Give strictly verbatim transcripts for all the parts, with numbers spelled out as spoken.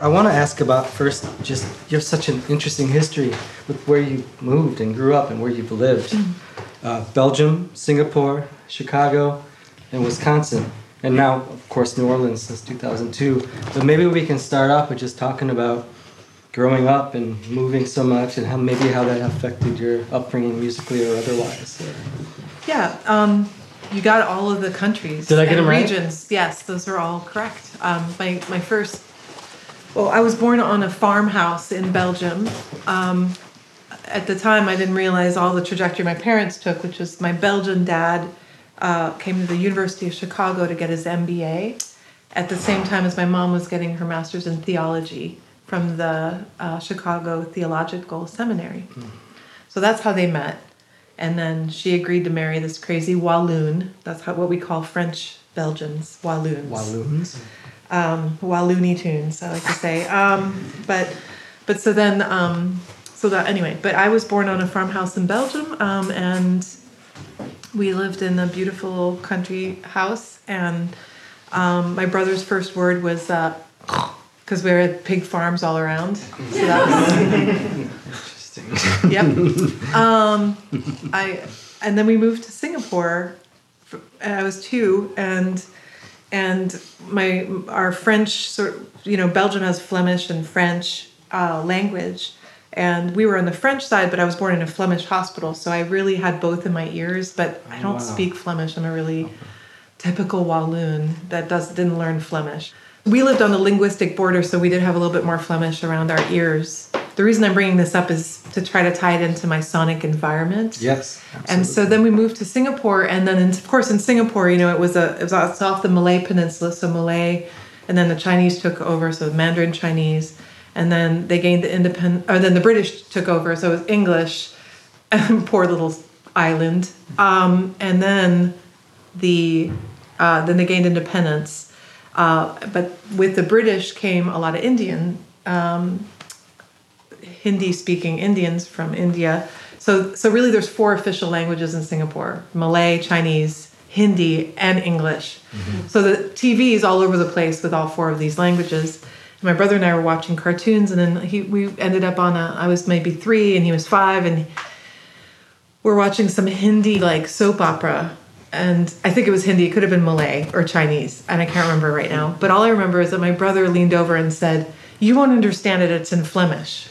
I want to ask about first, just you have such an interesting history with where you moved and grew up and where you've lived. Mm-hmm. uh, Belgium, Singapore, Chicago, and Wisconsin. And now, of course, New Orleans since two thousand two. But maybe we can start off with just talking about growing up and moving so much and how maybe how that affected your upbringing musically or otherwise. Yeah, um, you got all of the countries. Did I get them right? Regions, yes, those are all correct. Um, my, my first, well, I was born on a farmhouse in Belgium. Um, at the time, I didn't realize all the trajectory my parents took, which was my Belgian dad uh, came to the University of Chicago to get his M B A at the same time as my mom was getting her master's in theology from the uh, Chicago Theological Seminary. Mm. So that's how they met. And then she agreed to marry this crazy Walloon. That's how, what we call French Belgians, Walloons. Walloons. Um, Walloony tunes, I like to say. Um, but but so then, um, so that anyway, but I was born on a farmhouse in Belgium, um, and we lived in a beautiful country house. And um, my brother's first word was, uh, because we had pig farms all around. So that was interesting. Yep. Um, I and then we moved to Singapore. I was two, and and my our French sort of, you know, Belgium has Flemish and French uh, language, and we were on the French side. But I was born in a Flemish hospital, so I really had both in my ears. But I don't wow. speak Flemish. I'm a really typical Walloon that does didn't learn Flemish. We lived on the linguistic border, so we did have a little bit more Flemish around our ears. The reason I'm bringing this up is to try to tie it into my sonic environment. Yes, absolutely. And so then we moved to Singapore, and then in, of course in Singapore, you know, it was a it was off the Malay Peninsula, so Malay, and then the Chinese took over, so Mandarin Chinese, and then they gained the independent, or then the British took over, so it was English, poor little island, um, and then the uh, then they gained independence. Uh, but with the British came a lot of Indian, um, Hindi-speaking Indians from India. So, so really there's four official languages in Singapore: Malay, Chinese, Hindi, and English. Mm-hmm. So the T V is all over the place with all four of these languages. And my brother and I were watching cartoons, and then he, we ended up on a, I was maybe three, and he was five, and we're watching some Hindi-like soap opera. And I think it was Hindi. It could have been Malay or Chinese, and I can't remember right now. But all I remember is that my brother leaned over and said, "You won't understand it. It's in Flemish,"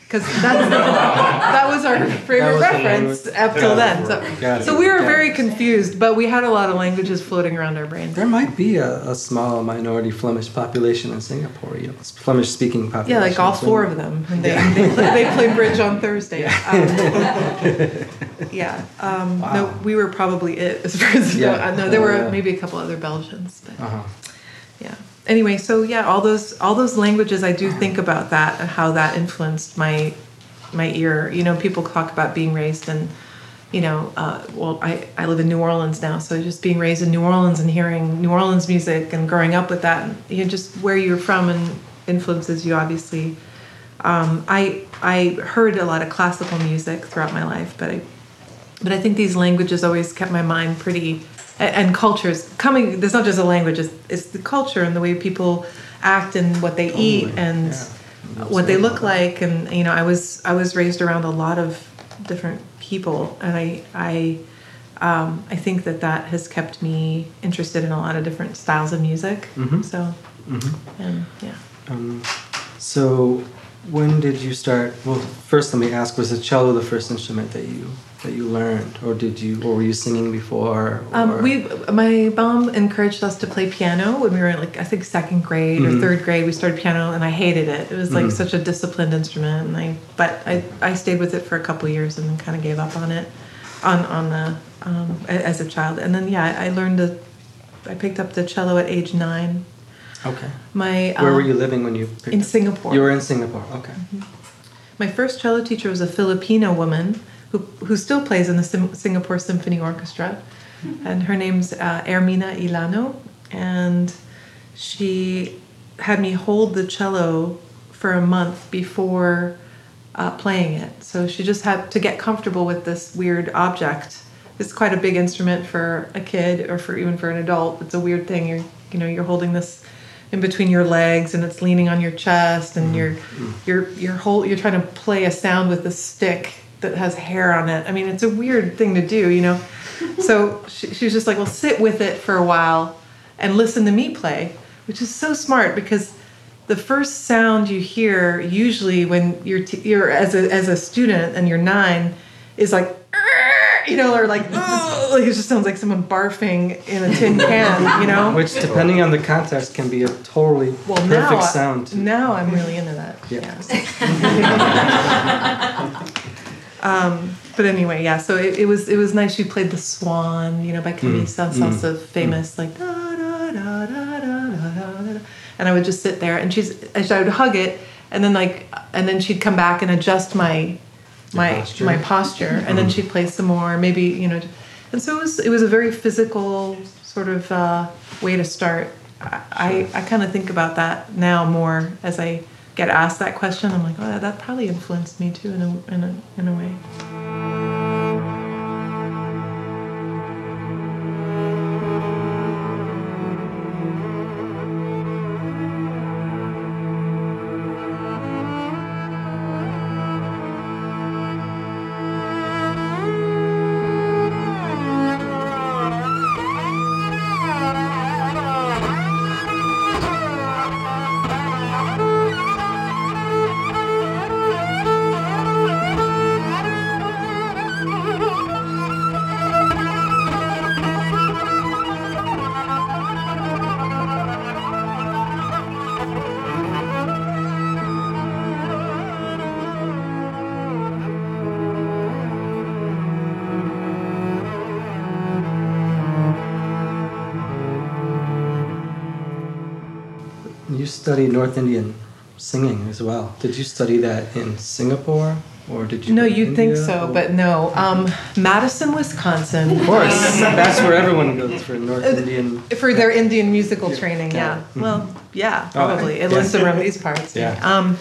because that was our favorite was reference the up till then. So, so we were very confused, but we had a lot of languages floating around our brains. There might be a, a small minority Flemish population in Singapore, you know, Flemish-speaking population. Yeah, like all four of them. And they, yeah. they, play, they play bridge on Thursday. Yeah. Um, Yeah, um, wow. no, we were probably it as far as yeah. no, there were maybe a couple other Belgians, but uh-huh. yeah. Anyway, so yeah, all those all those languages, I do think about that and how that influenced my my ear. You know, people talk about being raised in, you know, uh, well, I I live in New Orleans now, so just being raised in New Orleans and hearing New Orleans music and growing up with that, and, you know, just where you're from and influences you obviously. Um, I I heard a lot of classical music throughout my life, but I. But I think these languages always kept my mind pretty, and cultures coming. There's not just a language; it's, it's the culture and the way people act and what they totally. eat and yeah. what they look like. And you know, I was I was raised around a lot of different people, and I I um, I think that that has kept me interested in a lot of different styles of music. Mm-hmm. So, mm-hmm. and yeah. Um, so, when did you start? Well, first, let me ask: was the cello the first instrument that you? that you learned, or did you, or were you singing before? Or? Um, we, my mom encouraged us to play piano when we were in, like, I think second grade mm-hmm. or third grade. We started piano, and I hated it. It was like mm-hmm. such a disciplined instrument, and I, but I, I stayed with it for a couple years and then kind of gave up on it, on on the um, as a child. And then yeah, I learned to, I picked up the cello at age nine. Okay. My where um, were you living when you picked in up? Singapore? You were in Singapore. Okay. Mm-hmm. My first cello teacher was a Filipino woman. Who, who still plays in the Sim- Singapore Symphony Orchestra, and her name's uh, Hermina Ilano, and she had me hold the cello for a month before uh, playing it. So she just had to get comfortable with this weird object. It's quite a big instrument for a kid, or for even for an adult. It's a weird thing. You're you know you're holding this in between your legs, and it's leaning on your chest, and you're you're you're whole you're trying to play a sound with a stick that has hair on it. I mean, it's a weird thing to do, you know. So she, she was just like, well, sit with it for a while and listen to me play, which is so smart, because the first sound you hear usually when you're t- you're as a as a student and you're nine is like, you know, or like, oh, like it just sounds like someone barfing in a tin can, you know? Which, depending on the context, can be a totally well, perfect now, sound. Now I'm really into that. Yeah. um, but anyway, yeah. So it, it was it was nice. You played the Swan, you know, by Camille Saint-Saëns, mm. famous mm. like da da da da da da da. And I would just sit there, and she's, and I would hug it, and then like, and then she'd come back and adjust my. my posture. my posture and then she'd play some more, maybe, you know. And so it was it was a very physical sort of uh, way to start. I sure. I, I kind of think about that now more as I get asked that question. I'm like, oh, that probably influenced me too in a in a in a way. Study North Indian singing as well. Did you study that in Singapore, or did you? No, you'd think so, but no. Um, Madison, Wisconsin. Of course, that's where everyone goes for North Indian. For their Indian musical training, yeah. yeah. Well, yeah, probably. At least around these parts. Yeah. Um,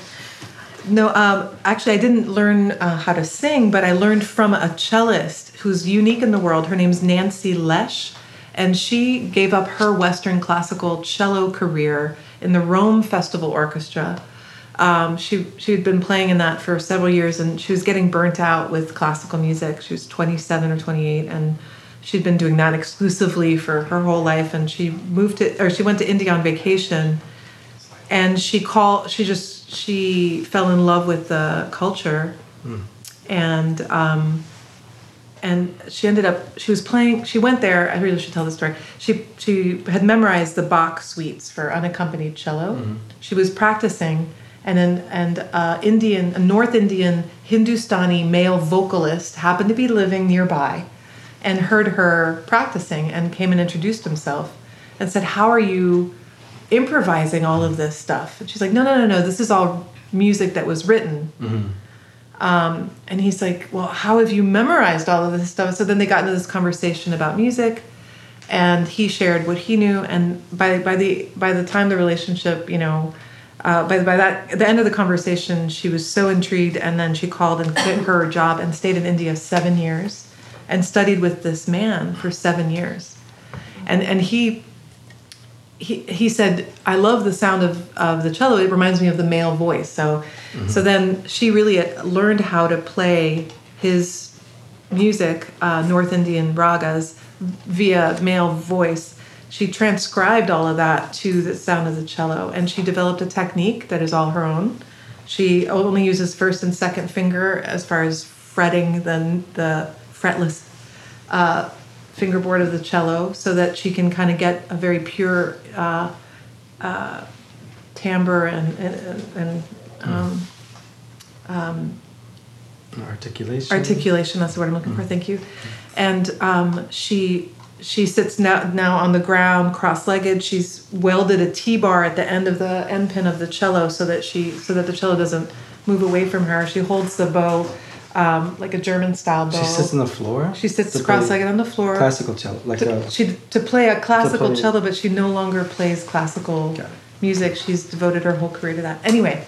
no, um, actually, I didn't learn uh, how to sing, but I learned from a cellist who's unique in the world. Her name's Nancy Lesh, and she gave up her Western classical cello career in the Rome Festival Orchestra. Um, she she had been playing in that for several years, and she was getting burnt out with classical music. She was twenty-seven or twenty-eight, and she'd been doing that exclusively for her whole life. And she moved to, or she went to India on vacation, and she called. She just she fell in love with the culture, mm. and um, and she ended up. She was playing. She went there. I really should tell the story. She she had memorized the Bach suites for unaccompanied cello. Mm-hmm. She was practicing, and an and uh, Indian, a North Indian Hindustani male vocalist happened to be living nearby, and heard her practicing, and came and introduced himself, and said, "How are you improvising all of this stuff?" And she's like, "No, no, no, no. This is all music that was written." Mm-hmm. Um, and he's like, well, how have you memorized all of this stuff? So then they got into this conversation about music, and he shared what he knew. And by by the by the time the relationship, you know, uh, by by that at the end of the conversation, she was so intrigued, and then she called and quit her job and stayed in India seven years, and studied with this man for seven years, and and he. He he said, I love the sound of, of the cello. It reminds me of the male voice. So mm-hmm. so then she really learned how to play his music, uh, North Indian ragas, via male voice. She transcribed all of that to the sound of the cello, and she developed a technique that is all her own. She only uses first and second finger as far as fretting the, the fretless uh fingerboard of the cello, so that she can kind of get a very pure uh, uh, timbre and and, and um, mm. um, articulation. Articulation. That's the word I'm looking mm. for. Thank you. And um, she she sits now now on the ground, cross-legged. She's welded a T-bar at the end of the end pin of the cello, so that she so that the cello doesn't move away from her. She holds the bow. Um, like a German-style bow. She sits on the floor? She sits cross-legged on the floor. Classical cello. Like to, a, she, to play a classical play. cello, but she no longer plays classical music. She's devoted her whole career to that. Anyway,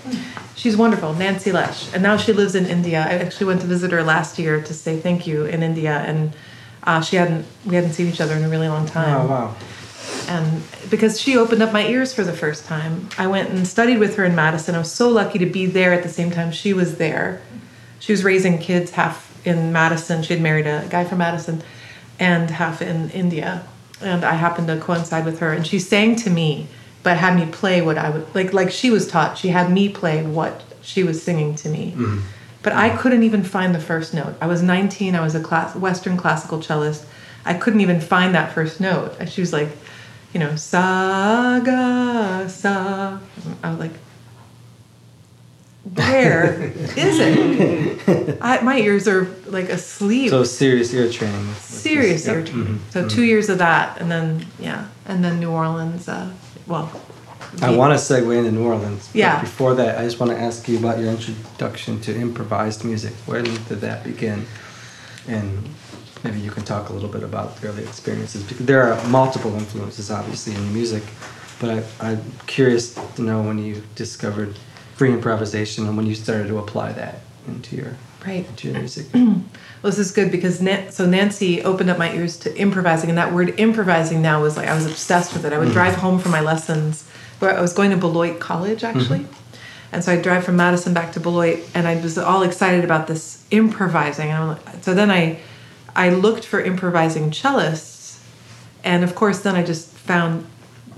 she's wonderful, Nancy Lesh. And now she lives in India. I actually went to visit her last year to say thank you in India, and uh, she hadn't we hadn't seen each other in a really long time. Oh, wow. and because she opened up my ears for the first time. I went and studied with her in Madison. I was so lucky to be there at the same time she was there. She was raising kids half in Madison. She had married a guy from Madison and half in India. And I happened to coincide with her. And she sang to me, but had me play what I would, like like she was taught. She had me play what she was singing to me. Mm. But I couldn't even find the first note. I was nineteen. I was a class, Western classical cellist. I couldn't even find that first note. She was like, you know, sa, ga, sa. I was like, where is it? I, my ears are like asleep. So serious ear training. With, with serious this. ear training. Yep. Mm-hmm. So mm-hmm. two years of that, and then, yeah, and then New Orleans, uh, well. I want to segue into New Orleans. Yeah. But before that, I just want to ask you about your introduction to improvised music. Where did that begin? And maybe you can talk a little bit about early experiences. There are multiple influences, obviously, in your music, but I, I'm curious to know when you discovered free improvisation and when you started to apply that into your, right. into your music. Well, this is good because Na- so Nancy opened up my ears to improvising, and that word improvising now was like I was obsessed with it. I would mm-hmm. drive home from my lessons. Where I was going to Beloit College, actually. Mm-hmm. And so I'd drive from Madison back to Beloit, and I was all excited about this improvising. And I'm, so then I I looked for improvising cellists, and of course then I just found,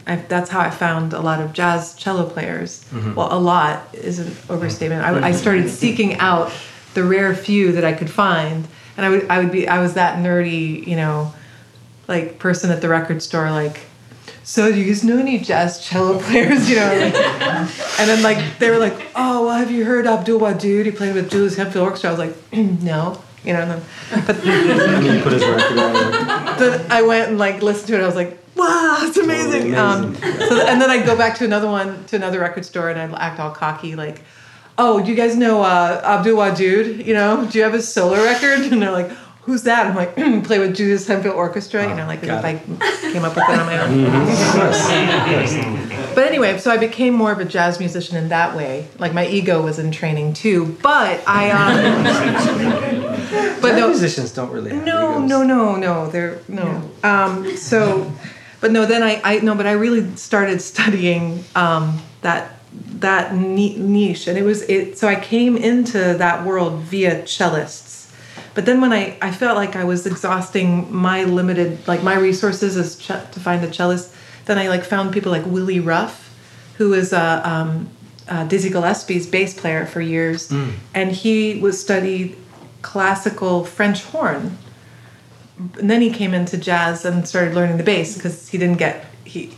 I, that's how I found a lot of jazz cello players. Mm-hmm. Well, a lot is an overstatement. I, I started seeking out the rare few that I could find, and I would I would be, I was that nerdy, you know, like person at the record store, like, so do you guys know any jazz cello players, you know? Like, and then, like, they were like, oh, well, have you heard Abdul Wadud? He played with Julius Hemphill Orchestra. I was like, no. You know, and then, but you put his record on. Then I went and, like, listened to it. I was like, wow, it's amazing. Totally amazing. Um, so, and then I'd go back to another one, to another record store, and I'd act all cocky, like, oh, do you guys know uh, Abdul Wadud? You know, do you have his solo record? And they're like, who's that? I'm like, play with Julius Hemphill Orchestra, oh, you know, like if it. I came up with that on my own. But anyway, so I became more of a jazz musician in that way. Like my ego was in training too, but I. Um, but jazz no, musicians don't really. Have no, egos. no, no, no. They're no. Yeah. Um, so, but no. Then I, I no. But I really started studying um, that that niche, and it was it. So I came into that world via cellists. But then when I, I felt like I was exhausting my limited, like my resources as ch- to find a cellist, then I like found people like Willie Ruff, who is uh, um, uh, Dizzy Gillespie's bass player for years. Mm. And he was studied classical French horn. And then he came into jazz and started learning the bass because he didn't get, he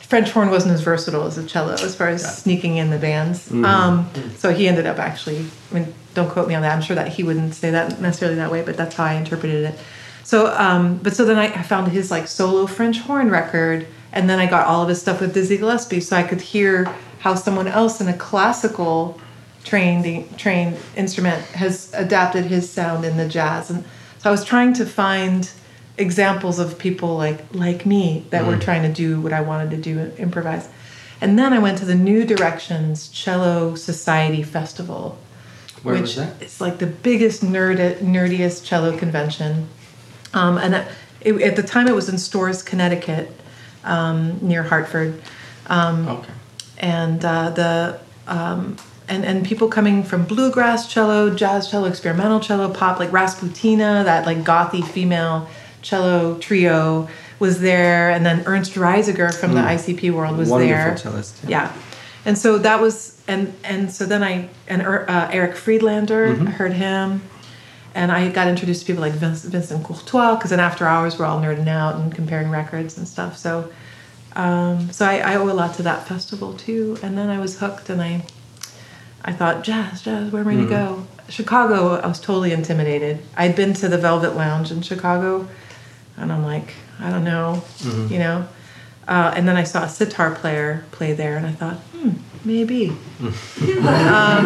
French horn wasn't as versatile as a cello as far as sneaking in the bands. Mm. Um, so he ended up actually, I mean, don't quote me on that. I'm sure that he wouldn't say that necessarily that way, but that's how I interpreted it. So, um, but so then I, I found his like solo French horn record, and then I got all of his stuff with Dizzy Gillespie, so I could hear how someone else in a classical trained trained instrument has adapted his sound in the jazz. And so I was trying to find examples of people like like me that mm. were trying to do what I wanted to do, improvise. And then I went to the New Directions Cello Society Festival. Where which was that? It's like the biggest, nerd, nerdiest cello convention. Um, and it, at the time, it was in Storrs, Connecticut, um, near Hartford. Um, okay. And uh, the um, and and people coming from bluegrass cello, jazz cello, experimental cello, pop, like Rasputina, that like gothy female cello trio was there, and then Ernst Reisiger from mm. the I C P world was Wonderful there. Wonderful cellist. Yeah. yeah. And so that was, and and so then I, and uh, Eric Friedlander, mm-hmm. I heard him, and I got introduced to people like Vincent Courtois, because in after hours we're all nerding out and comparing records and stuff. So um, so I, I owe a lot to that festival too. And then I was hooked, and I I thought, jazz, jazz, where am I mm-hmm. to go? Chicago, I was totally intimidated. I'd been to the Velvet Lounge in Chicago, and I'm like, I don't know, mm-hmm. you know. Uh, and then I saw a sitar player play there, and I thought, hmm, maybe. um,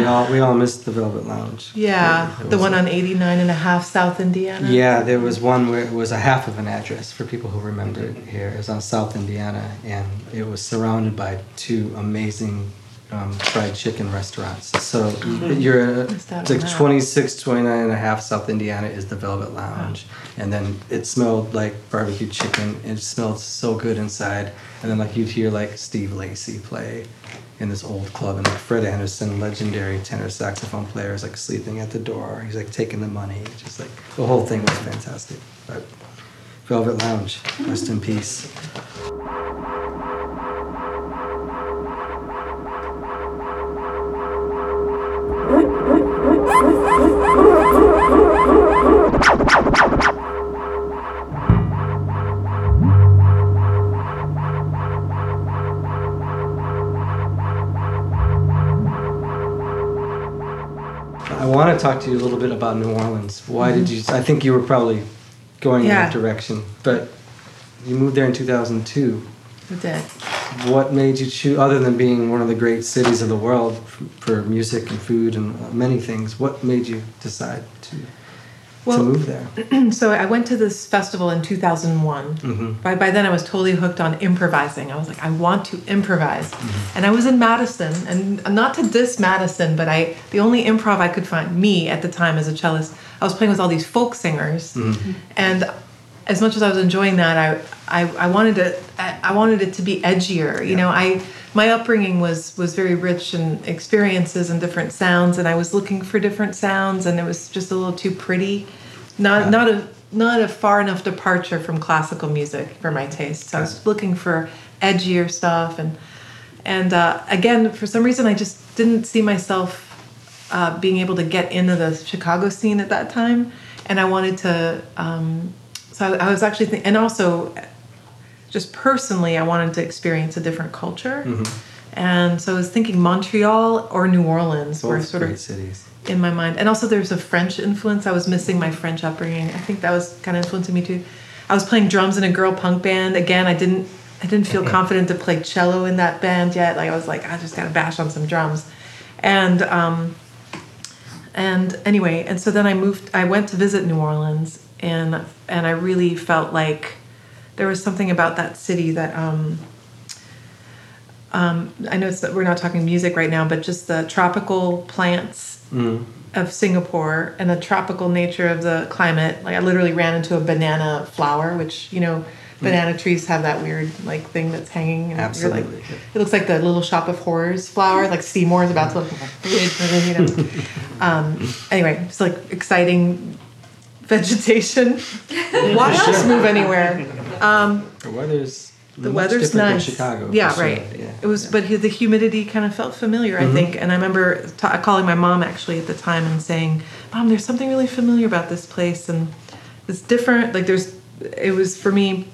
we all we all missed the Velvet Lounge. Yeah, there the one a, on eighty-nine and a half South Indiana. Yeah, there was one where it was a half of an address for people who remember it here. It was on South Indiana, and it was surrounded by two amazing um, fried chicken restaurants. So mm-hmm. you're it's like twenty-six, twenty-nine and a half South Indiana is the Velvet Lounge. Wow. And then it smelled like barbecue chicken. It smelled so good inside. And then like you'd hear like Steve Lacy play in this old club, and like Fred Anderson, legendary tenor saxophone player, is like sleeping at the door. He's like taking the money. Just like the whole thing was fantastic. But Velvet Lounge, rest in peace. Talk to you a little bit about New Orleans. Why did you? I think you were probably going yeah. in that direction, but you moved there in two thousand two. I did. What made you choose, other than being one of the great cities of the world for music and food and many things? What made you decide to well, to move there? So I went to this festival in two thousand one. Mm-hmm. By by then I was totally hooked on improvising. I was like, I want to improvise. Mm-hmm. And I was in Madison, and not to diss Madison, but I the only improv I could find, me at the time as a cellist, I was playing with all these folk singers, mm-hmm. and as much as I was enjoying that, I I, I wanted to I, I wanted it to be edgier. You yeah. know, I my upbringing was was very rich in experiences and different sounds, and I was looking for different sounds, and it was just a little too pretty. Not yeah. not a not a far enough departure from classical music for my taste. So yeah. I was looking for edgier stuff, and and uh, again, for some reason, I just didn't see myself uh, being able to get into the Chicago scene at that time, and I wanted to. Um, so I, I was actually, th- and also. Just personally, I wanted to experience a different culture. Mm-hmm. And so I was thinking Montreal or New Orleans Both were sort of cities. In my mind. And also there's a French influence. I was missing my French upbringing. I think that was kind of influencing me too. I was playing drums in a girl punk band. Again, I didn't I didn't feel mm-hmm. confident to play cello in that band yet. Like I was like, I just gotta bash on some drums. And um, and anyway, and so then I moved, I went to visit New Orleans, and and I really felt like there was something about that city that um, um, I know it's that we're not talking music right now, but just the tropical plants mm. of Singapore and the tropical nature of the climate. Like I literally ran into a banana flower, which you know, banana mm. trees have that weird like thing that's hanging. And absolutely, you're like, it looks like the Little Shop of Horrors flower. Like Seymour's about to look. You know. um, anyway, it's like exciting vegetation. Why sure. else move anywhere? Um, the weather's the much weather's different nice. Than Chicago. Yeah, sure. right. Yeah, it was, yeah. but the humidity kind of felt familiar, mm-hmm. I think. And I remember ta- calling my mom actually at the time and saying, "Mom, there's something really familiar about this place, and it's different. Like there's, it was for me,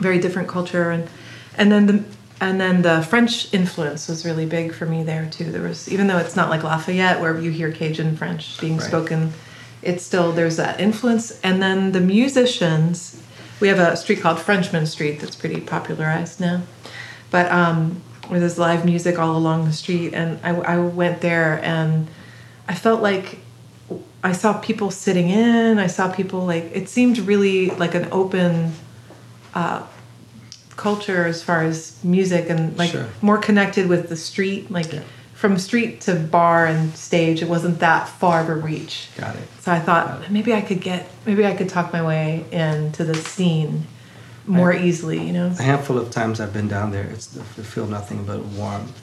very different culture, and and then the and then the French influence was really big for me there too. There was, even though it's not like Lafayette where you hear Cajun French being right. spoken, it's still there's that influence. And then the musicians. We have a street called Frenchman Street that's pretty popularized now, but um, where there's live music all along the street. And I, I went there, and I felt like I saw people sitting in. I saw people like it seemed really like an open uh, culture as far as music, and like sure. more connected with the street, like. Yeah. From street to bar and stage, it wasn't that far of a reach. Got it. So I thought maybe I could get, maybe I could talk my way into the scene more I, easily, you know? A handful of times I've been down there, it's I feel nothing but warmth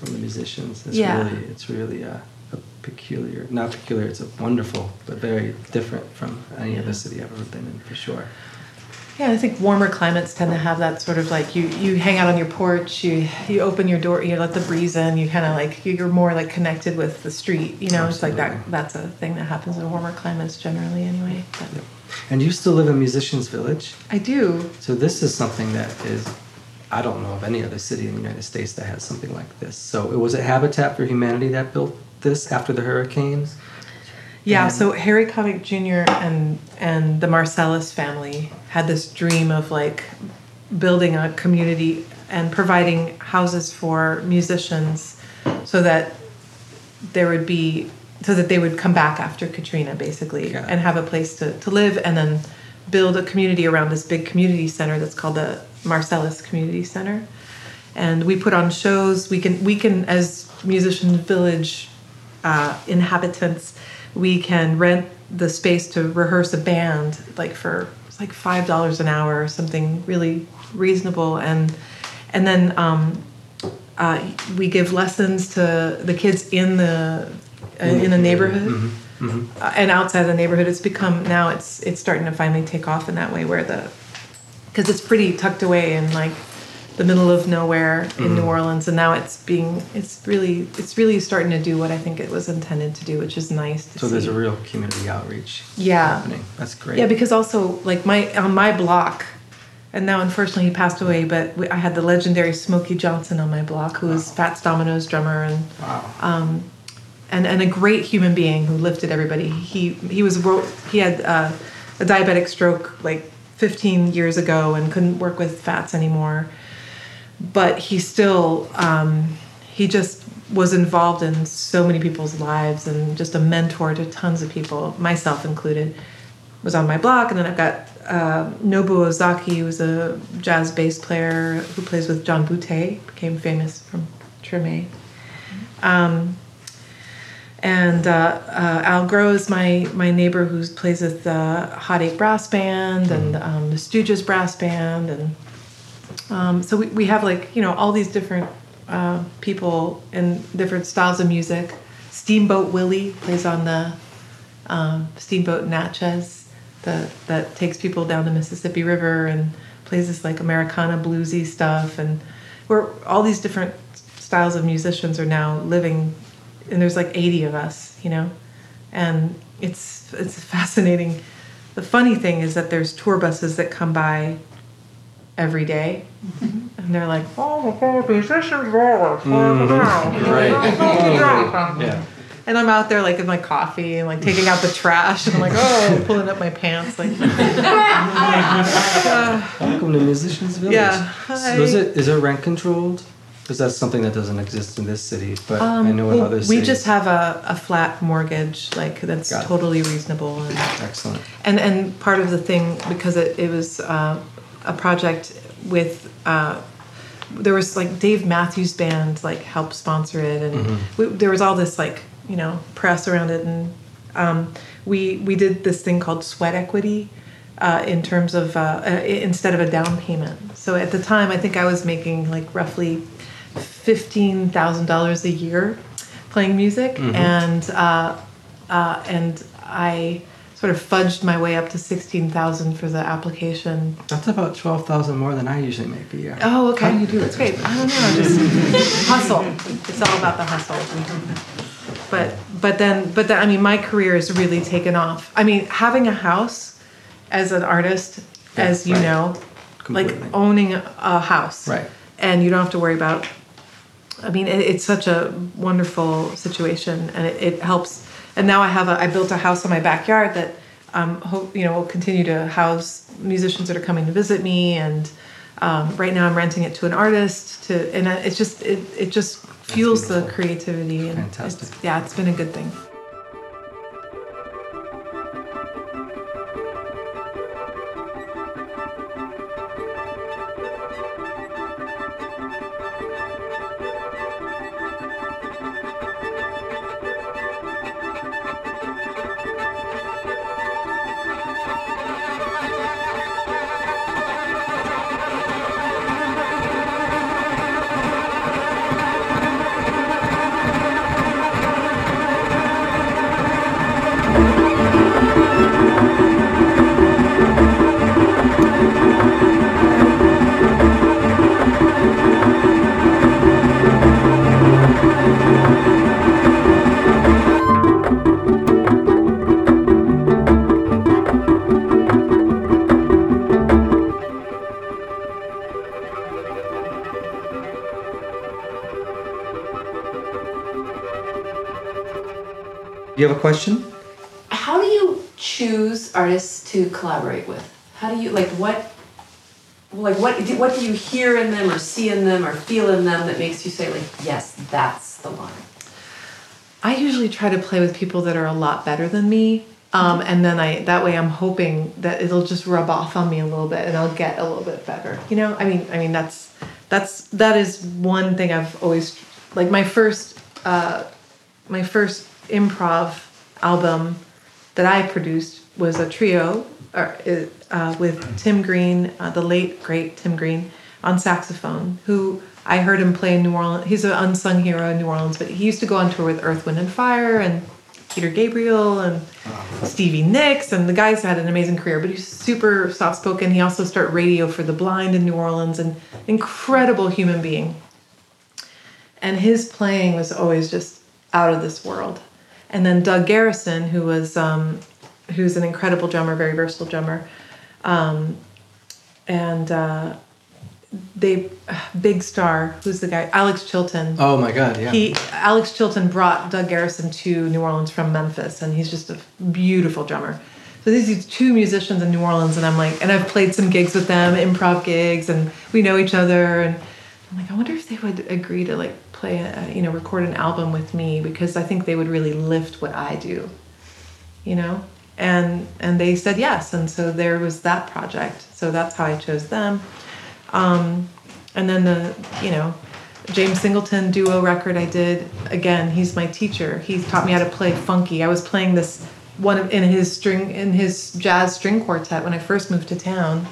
from the musicians. It's yeah. really, it's really a, a peculiar, not peculiar, it's a wonderful, but very different from any yeah. other city I've ever been in, for sure. Yeah, I think warmer climates tend to have that sort of like you, you hang out on your porch, you you open your door, you let the breeze in, you kind of like you're more like connected with the street, you know. Absolutely. It's like that that's a thing that happens in warmer climates generally, anyway. But. Yep. And you still live in Musicians Village? I do. So this is something that is, I don't know of any other city in the United States that has something like this. So it was it Habitat for Humanity that built this after the hurricanes. Yeah, so Harry Connick Junior and and the Marsalis family had this dream of like building a community and providing houses for musicians, so that there would be so that they would come back after Katrina basically yeah. and have a place to, to live, and then build a community around this big community center that's called the Marsalis Community Center. and we put on shows. We can, we can, as Musician Village uh, inhabitants, we can rent the space to rehearse a band, like for it's like five dollars an hour or something really reasonable, and and then um, uh, we give lessons to the kids in the uh, in the neighborhood. Mm-hmm. Mm-hmm. Uh, and outside the neighborhood, it's become now it's it's starting to finally take off in that way, where the because it's pretty tucked away in like the middle of nowhere in mm-hmm. New Orleans, and now it's being it's really it's really starting to do what I think it was intended to do, which is nice. To so see. There's a real community outreach. Yeah, happening. That's great. Yeah, because also like my on my block, and now unfortunately he passed away, but we, I had the legendary Smokey Johnson on my block, who wow. was Fats Domino's drummer, and. Wow. Um, And, and a great human being who lifted everybody. He he was he had uh, a diabetic stroke like fifteen years ago and couldn't work with Fats anymore. But he still um, he just was involved in so many people's lives and just a mentor to tons of people, myself included. Was on my block, and then I've got uh, Nobu Ozaki, who's a jazz bass player who plays with John Boutte, became famous from Treme. Um, And uh, uh, Al Groh is my, my neighbor who plays with the Hot Eight Brass Band and um, the Stooges Brass Band. And um, so we, we have, like, you know, all these different uh, people and different styles of music. Steamboat Willie plays on the um, Steamboat Natchez that, that takes people down the Mississippi River and plays this, like, Americana bluesy stuff. And we're, all these different styles of musicians are now living. And there's like eighty of us, you know, and it's it's fascinating. The funny thing is that there's tour buses that come by every day, mm-hmm. and they're like, "Oh, the whole musicians are right." And I'm out there like in my coffee and like taking out the trash and I'm like, oh, I'm pulling up my pants like. Welcome to Musicians Village. Yeah. So is it is it rent controlled? Because that's something that doesn't exist in this city, but um, I know in well, other cities. We just have a, a flat mortgage, like, that's totally reasonable. And, Excellent. And and part of the thing, because it, it was uh, a project with, uh, there was, like, Dave Matthews Band, like, helped sponsor it, and mm-hmm. we, there was all this, like, you know, press around it, and um, we, we did this thing called sweat equity uh, in terms of, uh, uh, instead of a down payment. So at the time, I think I was making, like, roughly fifteen thousand dollars a year playing music, mm-hmm. and uh, uh, and I sort of fudged my way up to sixteen thousand dollars for the application. That's about twelve thousand dollars more than I usually make a year. Oh, okay. How do you do That's great. I don't know. Just hustle. It's all about the hustle. But but then but then I mean my career has really taken off. I mean having a house as an artist, yeah, as you right. know, Completely. like owning a house, right? And you don't have to worry about. I mean, it, it's such a wonderful situation, and it, it helps. And now I have a, I built a house in my backyard that, um, hope, you know, will continue to house musicians that are coming to visit me. And um, right now I'm renting it to an artist. To and it's just it it just fuels the creativity. And Fantastic. It's, yeah, it's been a good thing. You have a question? How do you choose artists to collaborate with? How do you like what like what what do you hear in them or see in them or feel in them that makes you say like yes, that's the one? I usually try to play with people that are a lot better than me. Um, and then I that way I'm hoping that it'll just rub off on me a little bit and I'll get a little bit better. You know, I mean I mean that's that's that is one thing I've always like. My first uh, my first improv album that I produced was a trio or, uh, with Tim Green, uh, the late great Tim Green, on saxophone, who I heard him play in New Orleans. He's an unsung hero in New Orleans, but he used to go on tour with Earth, Wind and Fire and Peter Gabriel and Stevie Nicks, and the guy's had an amazing career, but he's super soft-spoken. He also started Radio for the Blind in New Orleans, and an incredible human being. And his playing was always just out of this world. And then Doug Garrison, who was um, who's an incredible drummer, very versatile drummer, um, and uh, they Big Star, who's the guy, Alex Chilton. Oh my God, yeah. He Alex Chilton brought Doug Garrison to New Orleans from Memphis, and he's just a beautiful drummer. So these are two musicians in New Orleans, and I'm like, and I've played some gigs with them, improv gigs, and we know each other, and I'm like, I wonder if they would agree to like play, a, you know, record an album with me, because I think they would really lift what I do, you know? And and they said yes, and so there was that project. So that's how I chose them. Um, and then the, you know, James Singleton duo record I did, again, he's my teacher. He taught me how to play funky. I was playing this one of, in his string, in his jazz string quartet when I first moved to town.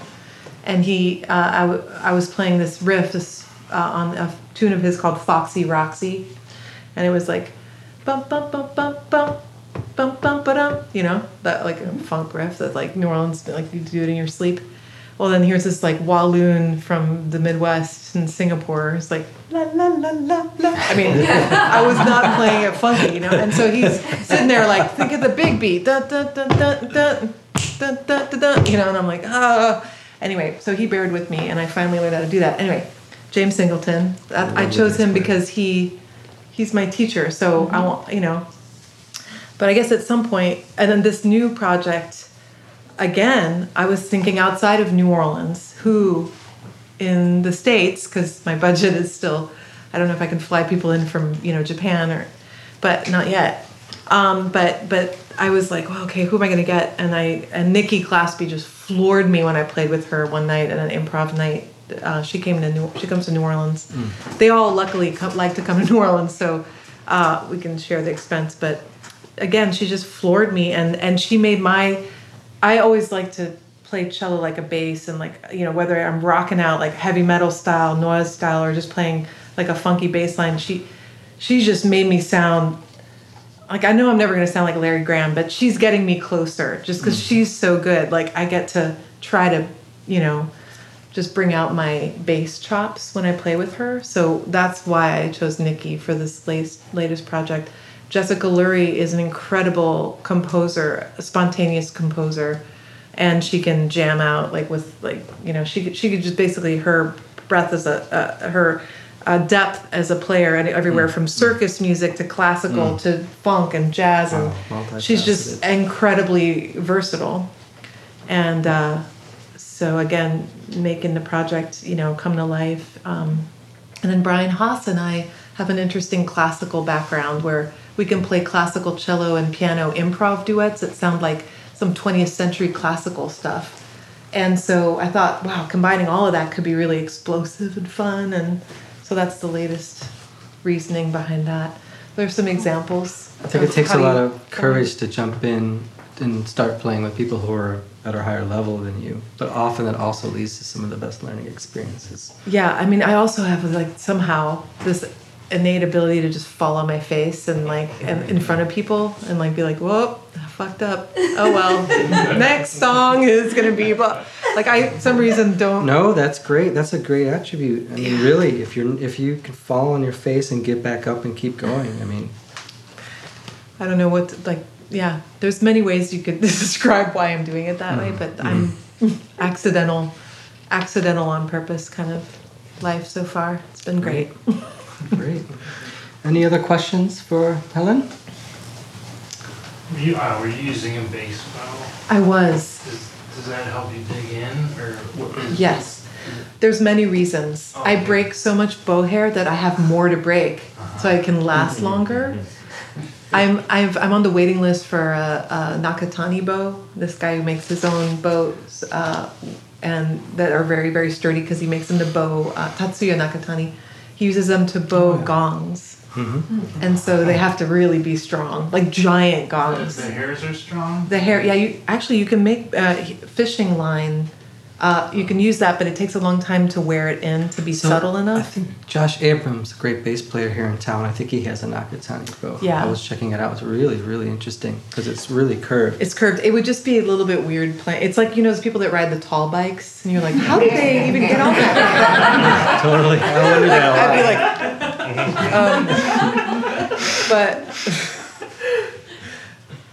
And he, uh, I, w I was playing this riff this, uh, on a tune of his called Foxy Roxy. And it was like, bum, bum, bum, bum, bum. Bum, bum, ba-dum, you know, that like funk riff that like New Orleans, like you do it in your sleep. Well, then here's this like Walloon from the Midwest in Singapore. It's like, la, la, la, la, la. I mean, I was not playing it funky, you know. And so he's sitting there like, think of the big beat. Da, da, da, da, da, da, da, da, you know, and I'm like, ah. Anyway, so he bared with me and I finally learned how to do that. Anyway, James Singleton, I, I chose him because he he's my teacher. So mm-hmm. I want, you know. But I guess at some point, and then this new project, again, I was thinking outside of New Orleans, who in the States, because my budget is still, I don't know if I can fly people in from, you know, Japan or, but not yet. Um, but but I was like, well, okay, who am I going to get? And I and Nikki Claspy just floored me when I played with her one night at an improv night. Uh, she came to New, she comes to New Orleans. Mm. They all luckily come, like to come to New Orleans, so uh, we can share the expense, but. Again, she just floored me, and, and she made my, I always like to play cello like a bass, and like, you know, whether I'm rocking out like heavy metal style, noise style, or just playing like a funky bass line, she, she just made me sound, like I know I'm never going to sound like Larry Graham, but she's getting me closer just because mm. she's so good. Like I get to try to, you know, just bring out my bass chops when I play with her. So that's why I chose Nikki for this latest, latest project. Jessica Lurie is an incredible composer, a spontaneous composer, and she can jam out like with like, you know, she could, she could just basically her breath as a, a her uh, depth as a player, and everywhere mm. from circus music to classical mm. to funk and jazz, and wow. she's just incredibly versatile. And uh, so again, making the project, you know, come to life. Um, and then Brian Haas and I have an interesting classical background where we can play classical cello and piano improv duets that sound like some twentieth century classical stuff. And so I thought, wow, combining all of that could be really explosive and fun. And so that's the latest reasoning behind that. There's some examples. I think it takes a lot of courage to jump in and start playing with people who are at a higher level than you, but often that also leads to some of the best learning experiences. Yeah, I mean, I also have like somehow this innate ability to just fall on my face and like and in front of people and like be like, whoa, I fucked up. Oh well, next song is gonna be blah. Like I for some reason don't. No, that's great. That's a great attribute. I mean, yeah. really, if you're if you can fall on your face and get back up and keep going, I mean, I don't know what to, like. Yeah, there's many ways you could describe why I'm doing it that mm. way, but mm. I'm accidental, accidental on purpose kind of life so far. It's been great. Mm. Great. Any other questions for Helen? Were you, uh, were you using a bass pedal? I was. Does, does that help you dig in? Or what is yes. It? There's many reasons. Oh, I okay. break so much bow hair that I have more to break, uh-huh. so I can last longer. I'm, I've, I'm on the waiting list for a, a Nakatani bow, this guy who makes his own bows, uh, and that are very, very sturdy because he makes them to bow, uh, Tatsuya Nakatani, he uses them to bow oh, yeah. gongs. Mm-hmm. And so they have to really be strong, like giant gongs. The hairs are strong? The hair, yeah. You actually, you can make a fishing line. Uh, you can use that, but it takes a long time to wear it in to be so subtle enough. I think Josh Abrams, a great bass player here in town, I think he has a Nakatani bow. Yeah. I was checking it out. It's really, really interesting because it's really curved. It's curved. It would just be a little bit weird. Play. It's like, you know, those people that ride the tall bikes, and you're like, how did they even get on that? Totally. I wonder like, that. I'd be like, um, but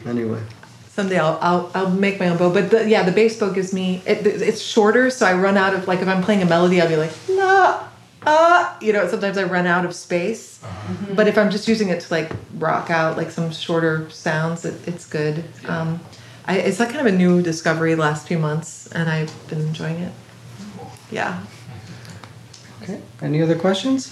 anyway. Someday I'll, I'll I'll make my own bow, but the, yeah, the bass bow gives me it, it's shorter, so I run out of like if I'm playing a melody, I'll be like nah, uh, you know. Sometimes I run out of space, mm-hmm. but if I'm just using it to like rock out like some shorter sounds, it, it's good. Yeah. Um, I, it's like kind of a new discovery last few months, and I've been enjoying it. Yeah. Okay. Any other questions?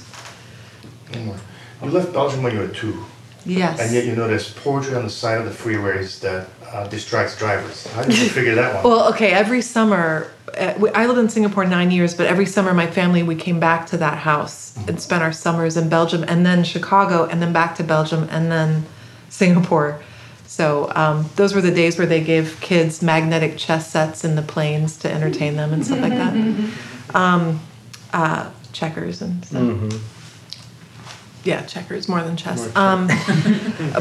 One more. You left Belgium when you were two. Yes. And yet you know there's poetry on the side of the freeways that uh, distracts drivers. How did you figure that one? Well, okay, every summer, uh, we, I lived in Singapore nine years, but every summer my family, we came back to that house mm-hmm. and spent our summers in Belgium and then Chicago and then back to Belgium and then Singapore. So um, those were the days where they gave kids magnetic chess sets in the planes to entertain them and stuff like that. Um, uh, checkers and stuff. Mm-hmm. Yeah, checkers more than chess. More um,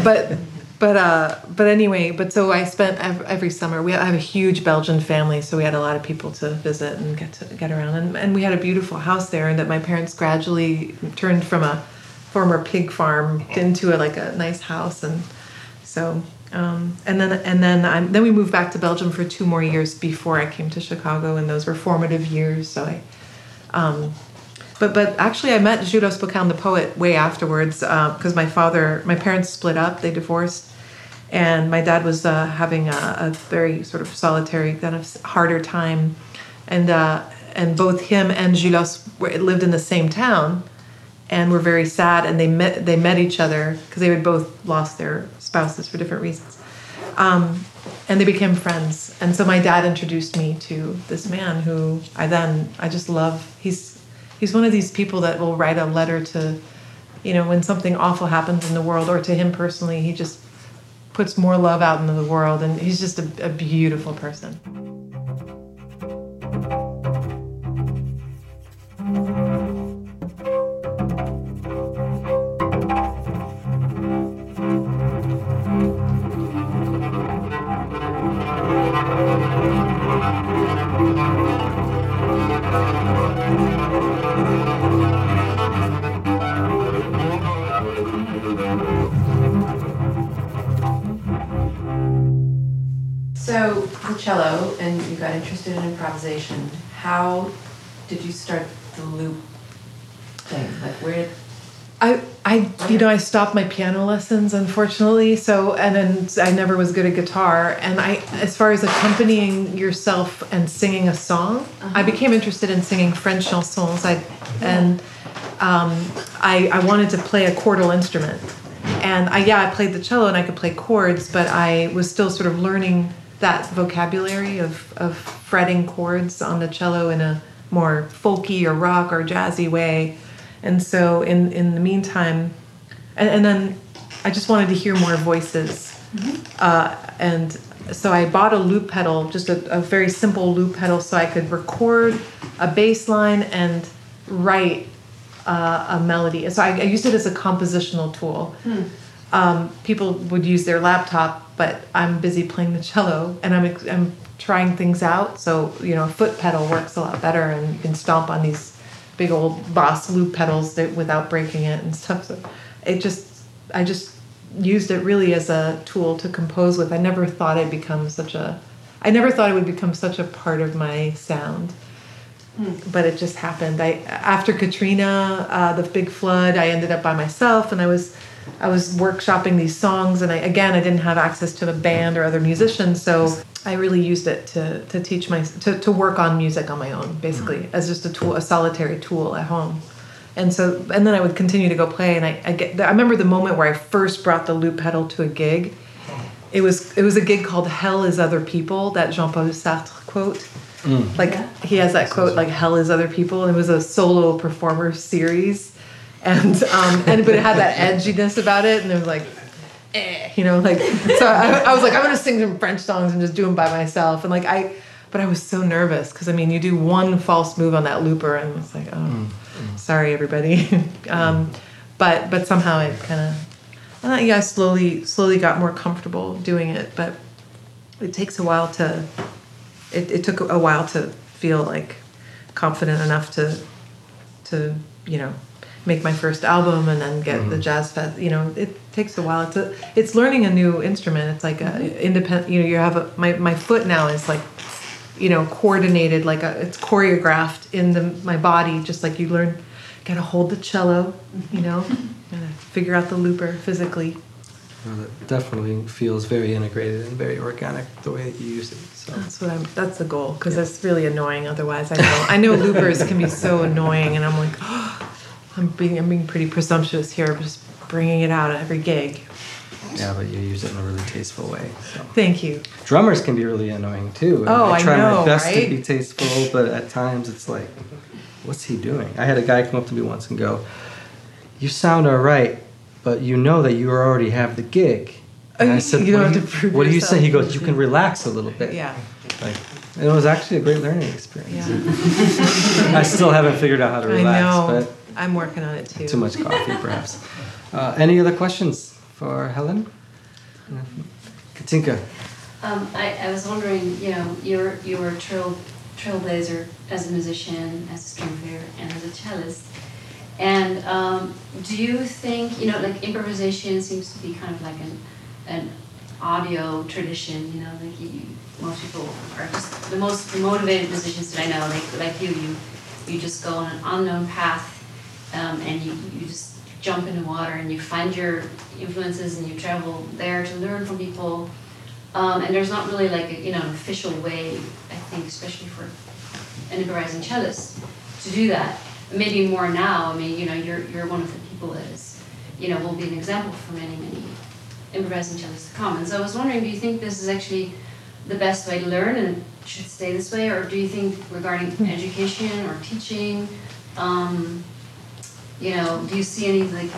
but but uh, but anyway, but so I spent every summer. We have a huge Belgian family, so we had a lot of people to visit and get to get around. And, and we had a beautiful house there, and that my parents gradually turned from a former pig farm into a, like a nice house. And so um, and then and then I'm, then we moved back to Belgium for two more years before I came to Chicago, and those were formative years. So I. Um, But but actually, I met Julius Hemphill, the poet, way afterwards because uh, my father, my parents split up, they divorced, and my dad was uh, having a, a very sort of solitary, kind of harder time, and uh, and both him and Julius lived in the same town, and were very sad, and they met they met each other because they had both lost their spouses for different reasons, um, and they became friends, and so my dad introduced me to this man who I then I just love he's. He's one of these people that will write a letter to, you know, when something awful happens in the world or to him personally, he just puts more love out into the world. And he's just a, a beautiful person. Cello, and you got interested in improvisation. How did you start the loop thing? Like where? I I you know I stopped my piano lessons, unfortunately. So and then I never was good at guitar. And I, as far as accompanying yourself and singing a song, uh-huh. I became interested in singing French chansons. I and um, I I wanted to play a chordal instrument. And I yeah I played the cello and I could play chords, but I was still sort of learning that vocabulary of, of fretting chords on the cello in a more folky or rock or jazzy way. And so in, in the meantime, and, and then I just wanted to hear more voices. Mm-hmm. Uh, and so I bought a loop pedal, just a, a very simple loop pedal, so I could record a bass line and write uh, a melody. So I, I used it as a compositional tool. Mm. Um, people would use their laptop, but I'm busy playing the cello, and I'm I'm trying things out. So you know, a foot pedal works a lot better, and you can stomp on these big old Boss loop pedals that, without breaking it and stuff. So it just I just used it really as a tool to compose with. I never thought it'd become such a I never thought it would become such a part of my sound, mm. but it just happened. I after Katrina, uh, the big flood, I ended up by myself, and I was. I was workshopping these songs, and I, again, I didn't have access to a band or other musicians, so I really used it to, to teach my to, to work on music on my own, basically, mm-hmm. as just a tool, a solitary tool at home. And so, and then I would continue to go play. And I, I get, I remember the moment where I first brought the loop pedal to a gig. It was it was a gig called "Hell is Other People," that Jean-Paul Sartre quote, Mm. Like yeah. he has that quote, like "Hell is other people." And it was a solo performer series, and um, and but it had that edginess about it, and it was like, eh, you know, like so I, I was like, I'm gonna sing some French songs and just do them by myself, and like I, but I was so nervous because I mean, you do one false move on that looper, and it's like, oh, mm. Mm. sorry everybody, um, but but somehow it kind of, I yeah, I slowly slowly got more comfortable doing it, but it takes a while to. It, it took a while to feel like confident enough to, to you know, make my first album and then get mm-hmm. the jazz fest. You know, it takes a while. It's a, it's learning a new instrument. It's like a independent. You know, you have a my, my foot now is like, you know, coordinated like a it's choreographed in the my body. Just like you learn, gotta hold the cello. You know, gotta figure out the looper physically. Well, it definitely feels very integrated and very organic the way that you use it. So. That's what I'm. That's the goal because yeah. that's really annoying. Otherwise, I know I know loopers can be so annoying, and I'm like, oh, I'm being I'm being pretty presumptuous here, just bringing it out at every gig. Yeah, but you use it in a really tasteful way. So. Thank you. Drummers can be really annoying too. And oh, I, try I know, my best right? to be tasteful, but at times it's like, what's he doing? I had a guy come up to me once and go, "You sound all right." But you know that you already have the gig. And I said, you don't what, have do, to prove what do you say? He goes, you can relax a little bit. Yeah. Like, it was actually a great learning experience. Yeah. I still haven't figured out how to relax. I know. But I'm working on it too. Too much coffee, perhaps. uh, any other questions for Helen? Katinka. Um, I, I was wondering, you know, you're, you were a trail, trailblazer as a musician, as a string player, and as a cellist. And um, do you think, you know, like improvisation seems to be kind of like an an audio tradition, you know, like you, most people are just the most motivated musicians that I know, like like you, you, you just go on an unknown path um, and you, you just jump into water and you find your influences and you travel there to learn from people. Um, and there's not really like, a, you know, an official way, I think, especially for an improvising cellist to do that. Maybe more now. I mean, you know, you're you're one of the people that is, you know, will be an example for many, many improvising cellists to come. And so I was wondering, do you think this is actually the best way to learn and should stay this way, or do you think regarding education or teaching, um, you know, do you see any like,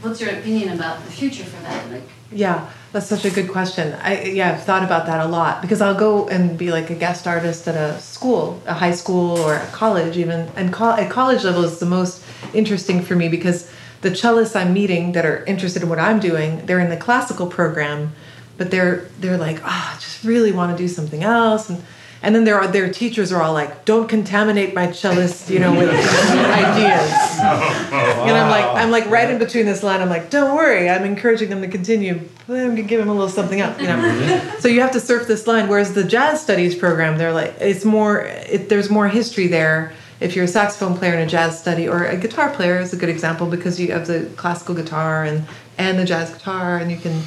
what's your opinion about the future for that? Like, yeah, that's such a good question. I yeah, I've thought about that a lot because I'll go and be like a guest artist at a school, a high school or a college even. And co- at college level is the most interesting for me because the cellists I'm meeting that are interested in what I'm doing, they're in the classical program, but they're they're like, ah, oh, I just really want to do something else. And and then there are their teachers are all like, don't contaminate my cellist, you know, with ideas. Oh, wow. And I'm like, I'm like right in between this line. I'm like, don't worry, I'm encouraging them to continue. But I'm gonna give them a little something up, you know. So you have to surf this line. Whereas the jazz studies program, they're like, it's more. It, there's more history there. If you're a saxophone player in a jazz study, or a guitar player is a good example because you have the classical guitar and and the jazz guitar, and you can.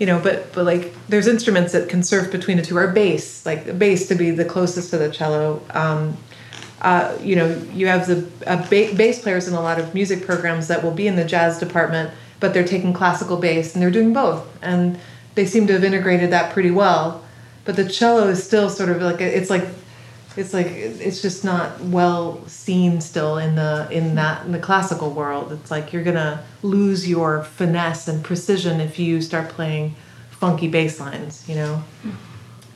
You know, but, but like there's instruments that can surf between the two. Or bass, like the bass to be the closest to the cello. Um, uh, you know, you have the uh, ba- bass players in a lot of music programs that will be in the jazz department, but they're taking classical bass and they're doing both, and they seem to have integrated that pretty well. But the cello is still sort of like it's like it's like it's just not well seen still in the in that in the classical world. It's like you're gonna lose your finesse and precision if you start playing funky bass lines, you know?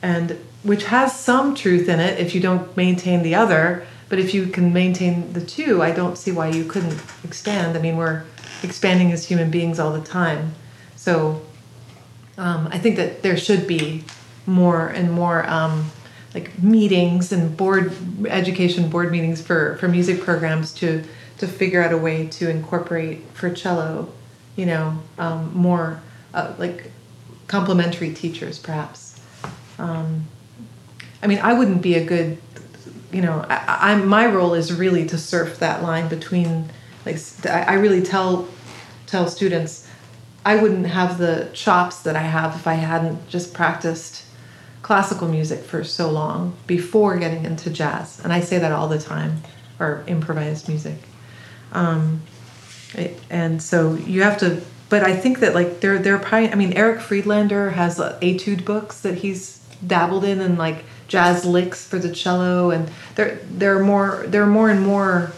And which has some truth in it if you don't maintain the other, but if you can maintain the two, I don't see why you couldn't expand. I mean, we're expanding as human beings all the time. So um, I think that there should be more and more um, like meetings and board education board meetings for, for music programs to to figure out a way to incorporate for cello, you know, um, more uh, like complementary teachers, perhaps. Um, I mean, I wouldn't be a good, you know, I, I, my role is really to surf that line between, like, I really tell tell students, I wouldn't have the chops that I have if I hadn't just practiced classical music for so long before getting into jazz. And I say that all the time, or improvised music. Um, and so you have to, but I think that like they're, they're probably, I mean, Eric Friedlander has etude books that he's dabbled in and like jazz licks for the cello, and there there are more there are more and more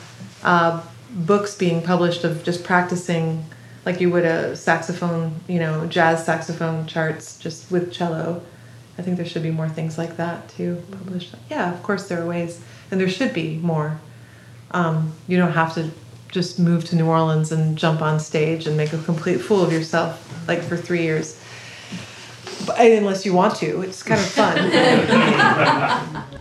uh, books being published of just practicing like you would a saxophone, you know, jazz saxophone charts just with cello. I think there should be more things like that too published. Yeah, of course there are ways, and there should be more. Um, you don't have to just move to New Orleans and jump on stage and make a complete fool of yourself like for three years. But, unless you want to, it's kind of fun.